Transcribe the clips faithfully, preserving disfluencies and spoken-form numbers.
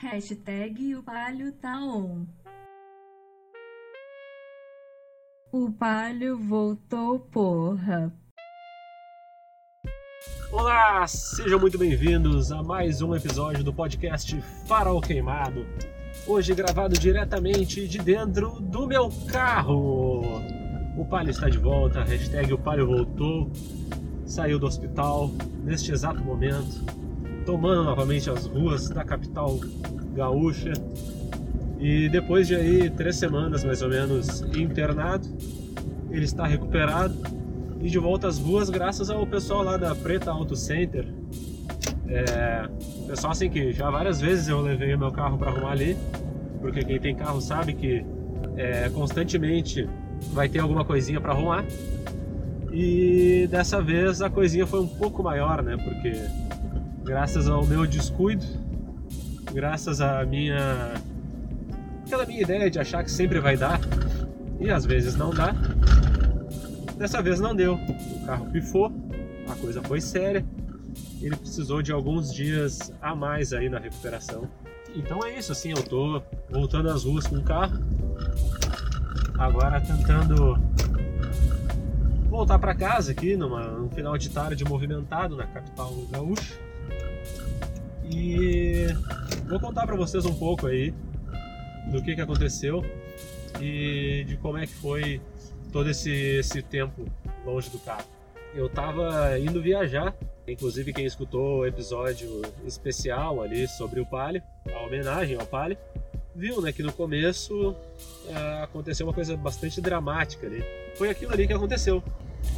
Hashtag o palio tá on. O palio voltou, porra. Olá, sejam muito bem-vindos a mais um episódio do podcast Farol Queimado. Hoje gravado diretamente de dentro do meu carro. O palio está de volta, hashtag o palio voltou. Saiu do hospital neste exato momento, tomando novamente as ruas da capital gaúcha. E depois de aí três semanas mais ou menos internado, ele está recuperado e de volta às ruas graças ao pessoal lá da Preta Auto Center. É, pessoal assim que já várias vezes eu levei meu carro para arrumar ali, porque quem tem carro sabe que é, constantemente vai ter alguma coisinha para arrumar. E dessa vez a coisinha foi um pouco maior, né? Porque graças ao meu descuido, graças à minha... aquela minha ideia de achar que sempre vai dar, e às vezes não dá, dessa vez não deu. O carro pifou, a coisa foi séria, ele precisou de alguns dias a mais aí na recuperação. Então é isso, assim, eu tô voltando às ruas com o carro, agora tentando voltar para casa aqui, numa, num final de tarde movimentado na capital gaúcha, e vou contar para vocês um pouco aí do que, que aconteceu e de como é que foi todo esse, esse tempo longe do carro. Eu estava indo viajar, inclusive quem escutou o episódio especial ali sobre o palio, a homenagem ao palio, viu, né, que no começo ah, aconteceu uma coisa bastante dramática ali. Foi aquilo ali que aconteceu.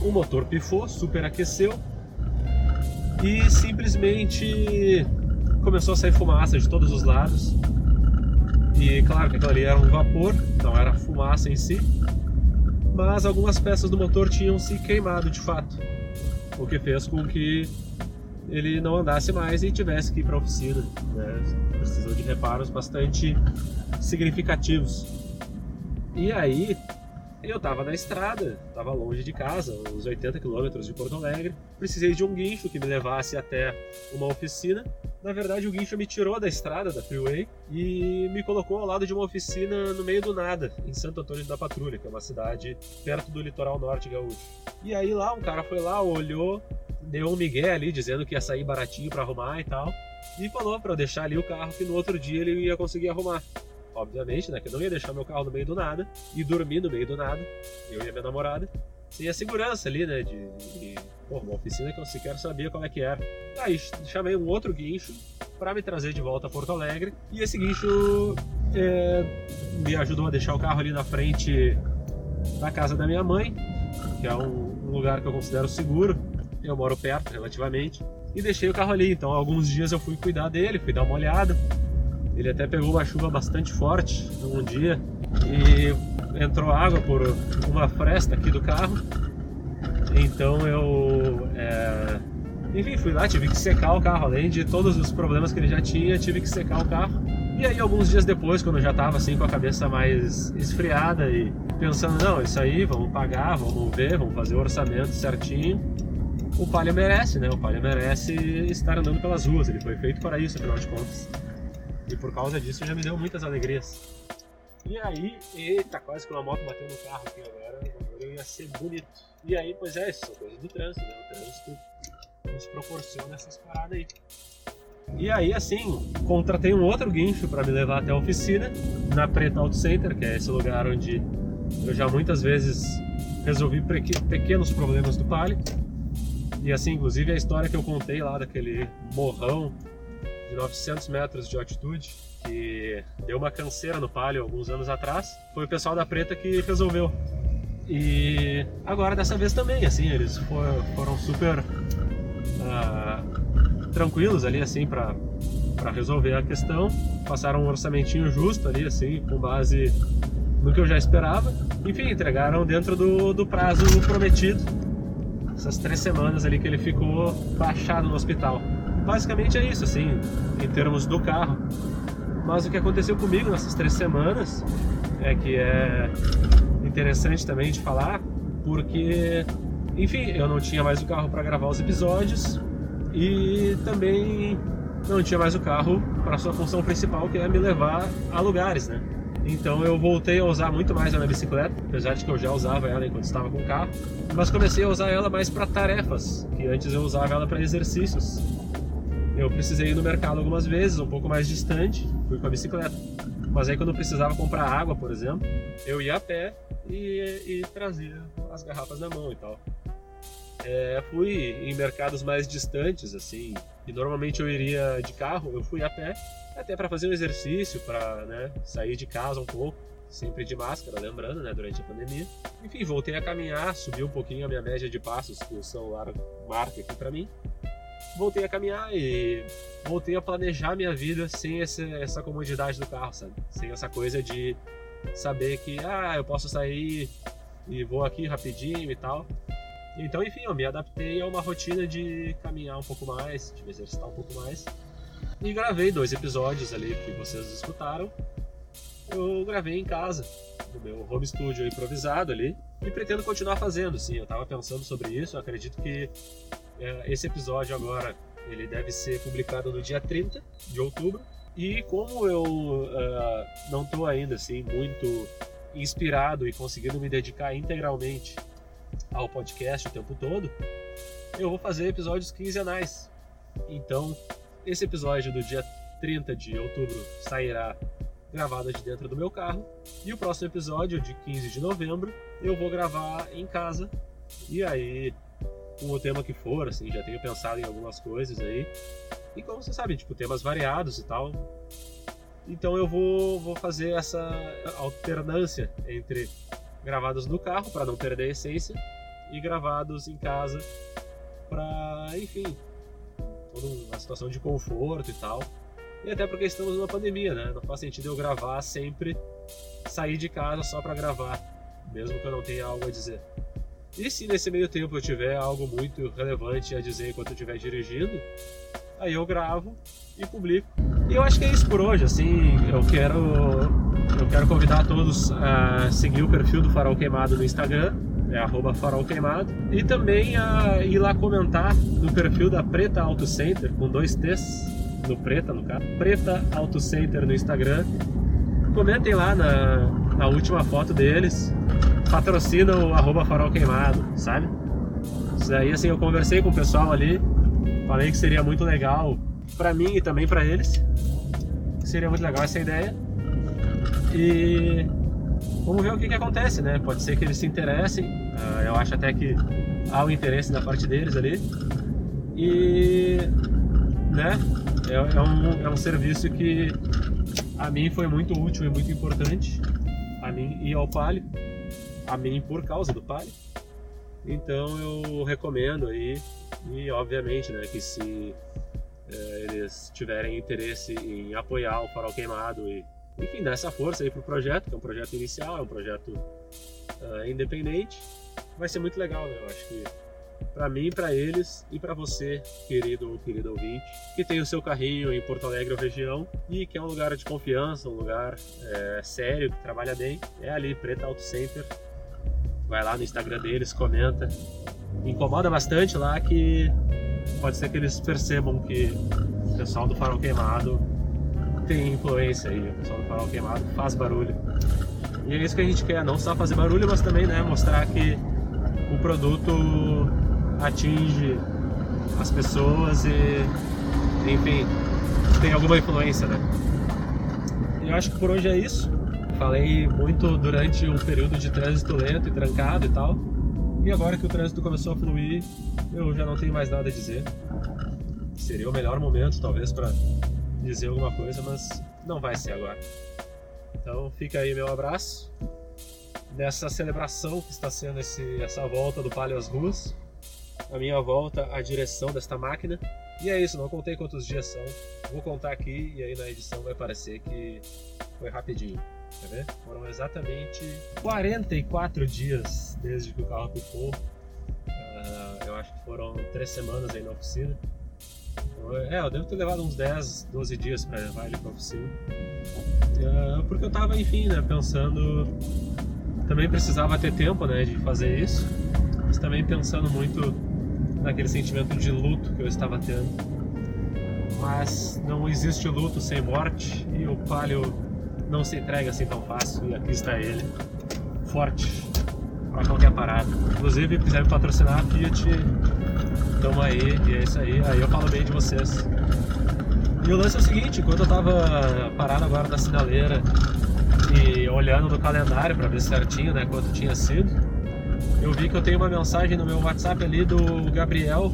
O motor pifou, superaqueceu e simplesmente começou a sair fumaça de todos os lados. E claro que aquilo ali era um vapor, não era fumaça em si, mas algumas peças do motor tinham se queimado de fato, o que fez com que ele não andasse mais e tivesse que ir para a oficina, né? Precisou de reparos bastante significativos. E aí eu estava na estrada, estava longe de casa, uns oitenta quilômetros de Porto Alegre, precisei de um guincho que me levasse até uma oficina. Na verdade, o guincho me tirou da estrada, da freeway, e me colocou ao lado de uma oficina no meio do nada, em Santo Antônio da Patrulha, que é uma cidade perto do litoral norte gaúcho. E aí lá, um cara foi lá, olhou, deu um migué ali, dizendo que ia sair baratinho pra arrumar e tal, e falou pra eu deixar ali o carro, que no outro dia ele ia conseguir arrumar. Obviamente, né, que eu não ia deixar meu carro no meio do nada, e dormir no meio do nada, eu e a minha namorada, sem a segurança ali, né, de... de... Pô, uma oficina que eu sequer sabia qual é que era. Aí chamei um outro guincho para me trazer de volta a Porto Alegre. E esse guincho é, me ajudou a deixar o carro ali na frente da casa da minha mãe, que é um, um lugar que eu considero seguro. Eu moro perto, relativamente. E deixei o carro ali. Então, alguns dias eu fui cuidar dele, fui dar uma olhada. Ele até pegou uma chuva bastante forte num dia. E entrou água por uma fresta aqui do carro. Então eu, é... enfim, fui lá, tive que secar o carro, além de todos os problemas que ele já tinha, tive que secar o carro. E aí alguns dias depois, quando eu já estava assim com a cabeça mais esfriada e pensando, não, isso aí, vamos pagar, vamos ver, vamos fazer o orçamento certinho. O palio merece, né? O palio merece estar andando pelas ruas, ele foi feito para isso, afinal de contas. E por causa disso já me deu muitas alegrias. E aí, eita, quase que uma moto bateu no carro aqui agora, eu ia ser bonito. E aí, pois é, isso é coisa do trânsito, né? O trânsito nos proporciona essas paradas aí. E aí, assim, contratei um outro guincho para me levar até a oficina, na Preta Auto Center, que é esse lugar onde eu já muitas vezes resolvi pequenos problemas do palio. E assim, inclusive a história que eu contei lá daquele morrão de novecentos metros de altitude, que deu uma canseira no palio alguns anos atrás, foi o pessoal da Preta que resolveu. E agora dessa vez também, assim, eles for, foram super uh, tranquilos ali, assim, para para resolver a questão, passaram um orçamentinho justo ali, assim, com base no que eu já esperava, enfim, entregaram dentro do, do prazo prometido, essas três semanas ali que ele ficou baixado no hospital. Basicamente é isso, assim, em termos do carro. Mas o que aconteceu comigo nessas três semanas é que é interessante também de falar, porque, enfim, eu não tinha mais o carro para gravar os episódios e também não tinha mais o carro para sua função principal, que é me levar a lugares, né? Então eu voltei a usar muito mais a minha bicicleta, apesar de que eu já usava ela enquanto estava com o carro, mas comecei a usar ela mais para tarefas, que antes eu usava ela para exercícios. Eu precisei ir no mercado algumas vezes, um pouco mais distante, fui com a bicicleta. Mas aí quando eu precisava comprar água, por exemplo, eu ia a pé e, e trazia as garrafas na mão e tal. É, fui em mercados mais distantes, assim, e normalmente eu iria de carro, eu fui a pé, até para fazer um exercício, para, né, sair de casa um pouco, sempre de máscara, lembrando, né, durante a pandemia. Enfim, voltei a caminhar, subi um pouquinho a minha média de passos, que o celular marca aqui para mim. Voltei a caminhar e voltei a planejar minha vida sem essa, essa comodidade do carro, sabe? Sem essa coisa de saber que, ah, eu posso sair e vou aqui rapidinho e tal. Então, enfim, eu me adaptei a uma rotina de caminhar um pouco mais, de me exercitar um pouco mais. E gravei dois episódios ali que vocês escutaram. Eu gravei em casa, no meu home studio improvisado ali. E pretendo continuar fazendo, sim. Eu tava pensando sobre isso, eu acredito que esse episódio agora, ele deve ser publicado no dia trinta de outubro. E como eu uh, não estou ainda assim, muito inspirado e conseguindo me dedicar integralmente ao podcast o tempo todo, eu vou fazer episódios quinzenais. Então, esse episódio do dia trinta de outubro sairá gravado de dentro do meu carro. E o próximo episódio, de quinze de novembro, eu vou gravar em casa. E aí, com o tema que for, assim, já tenho pensado em algumas coisas aí, e como vocês sabem, tipo, temas variados e tal. Então eu vou, vou fazer essa alternância entre gravados no carro, para não perder a essência, e gravados em casa, para, enfim, toda uma situação de conforto e tal, e até porque estamos numa pandemia, né, não faz sentido eu gravar sempre, sair de casa só para gravar, mesmo que eu não tenha algo a dizer. E se nesse meio tempo eu tiver algo muito relevante a dizer enquanto eu estiver dirigindo, aí eu gravo e publico. E eu acho que é isso por hoje, assim, eu quero, eu quero convidar a todos a seguir o perfil do Farol Queimado no Instagram, é arroba Farol Queimado, e também a ir lá comentar no perfil da Preta Auto Center, com dois T's, no Preta no caso, Preta Auto Center no Instagram. Comentem lá na, na última foto deles, patrocina o arroba Farol Queimado, sabe? Isso aí, assim, eu conversei com o pessoal ali, falei que seria muito legal pra mim e também pra eles, seria muito legal essa ideia, e vamos ver o que que acontece, né? Pode ser que eles se interessem, eu acho até que há um interesse da parte deles ali, e, né, é, é, um, é um serviço que a mim foi muito útil e muito importante, a mim e ao Palio, a mim por causa do Palio. Então eu recomendo aí, e obviamente, né, que se é, eles tiverem interesse em apoiar o Farol Queimado e, enfim, dar essa força aí pro projeto, que é um projeto inicial, é um projeto uh, independente, vai ser muito legal, né? Eu acho que para mim, para eles e para você, querido ou querida ouvinte, que tem o seu carrinho em Porto Alegre ou região e que é um lugar de confiança, um lugar é, sério, que trabalha bem, é ali, Preta Auto Center. Vai lá no Instagram deles, comenta, incomoda bastante lá, que pode ser que eles percebam que o pessoal do Farol Queimado tem influência aí, o pessoal do Farol Queimado faz barulho. E é isso que a gente quer, não só fazer barulho, mas também, né, mostrar que o produto atinge as pessoas e, enfim, tem alguma influência, né? Eu acho que por hoje é isso. Falei muito durante um período de trânsito lento e trancado e tal, e agora que o trânsito começou a fluir, eu já não tenho mais nada a dizer. Seria o melhor momento, talvez, para dizer alguma coisa, mas não vai ser agora. Então fica aí meu abraço, nessa celebração que está sendo esse, essa volta do Palio às ruas, a minha volta à direção desta máquina. E é isso, não contei quantos dias são, vou contar aqui e aí na edição vai parecer que foi rapidinho. Quer ver? Foram exatamente quarenta e quatro dias desde que o carro pipou. Uh, eu acho que foram três semanas aí na oficina. Então, é, eu devo ter levado uns dez, doze dias para levar ele para oficina. Uh, porque eu estava, enfim, né, pensando... Também precisava ter tempo, né, de fazer isso. Mas também pensando muito naquele sentimento de luto que eu estava tendo. mas não existe luto sem morte e o Palio não se entrega assim tão fácil, e aqui está ele, forte para qualquer parada. Inclusive, se quiser me patrocinar a Fiat, tamo aí, e é isso aí, aí eu falo bem de vocês. E o lance é o seguinte, quando eu tava parado agora na sinaleira e olhando no calendário para ver certinho, né, quanto tinha sido, eu vi que eu tenho uma mensagem no meu WhatsApp ali do Gabriel,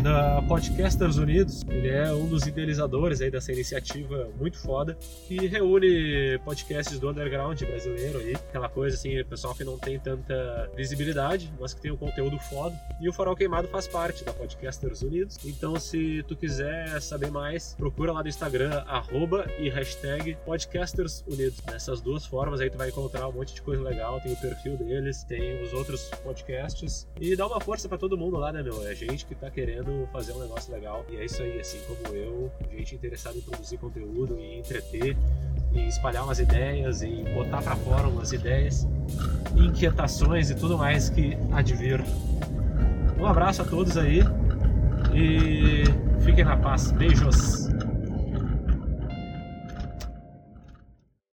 da Podcasters Unidos. Ele é um dos idealizadores aí dessa iniciativa muito foda, que reúne podcasts do underground brasileiro aí, aquela coisa assim, pessoal que não tem tanta visibilidade, mas que tem um conteúdo foda. E o Farol Queimado faz parte da Podcasters Unidos. Então, se tu quiser saber mais, procura lá no Instagram, arroba e hashtag Podcasters Unidos. Nessas duas formas aí tu vai encontrar um monte de coisa legal, tem o perfil deles, tem os outros podcasts. E dá uma força pra todo mundo lá, né, meu? É gente que tá querendo fazer um negócio legal, e é isso aí, assim como eu, gente interessada em produzir conteúdo, em entreter, em espalhar umas ideias, em botar pra fora umas ideias, inquietações e tudo mais que advir. Um abraço a todos aí e fiquem na paz, beijos!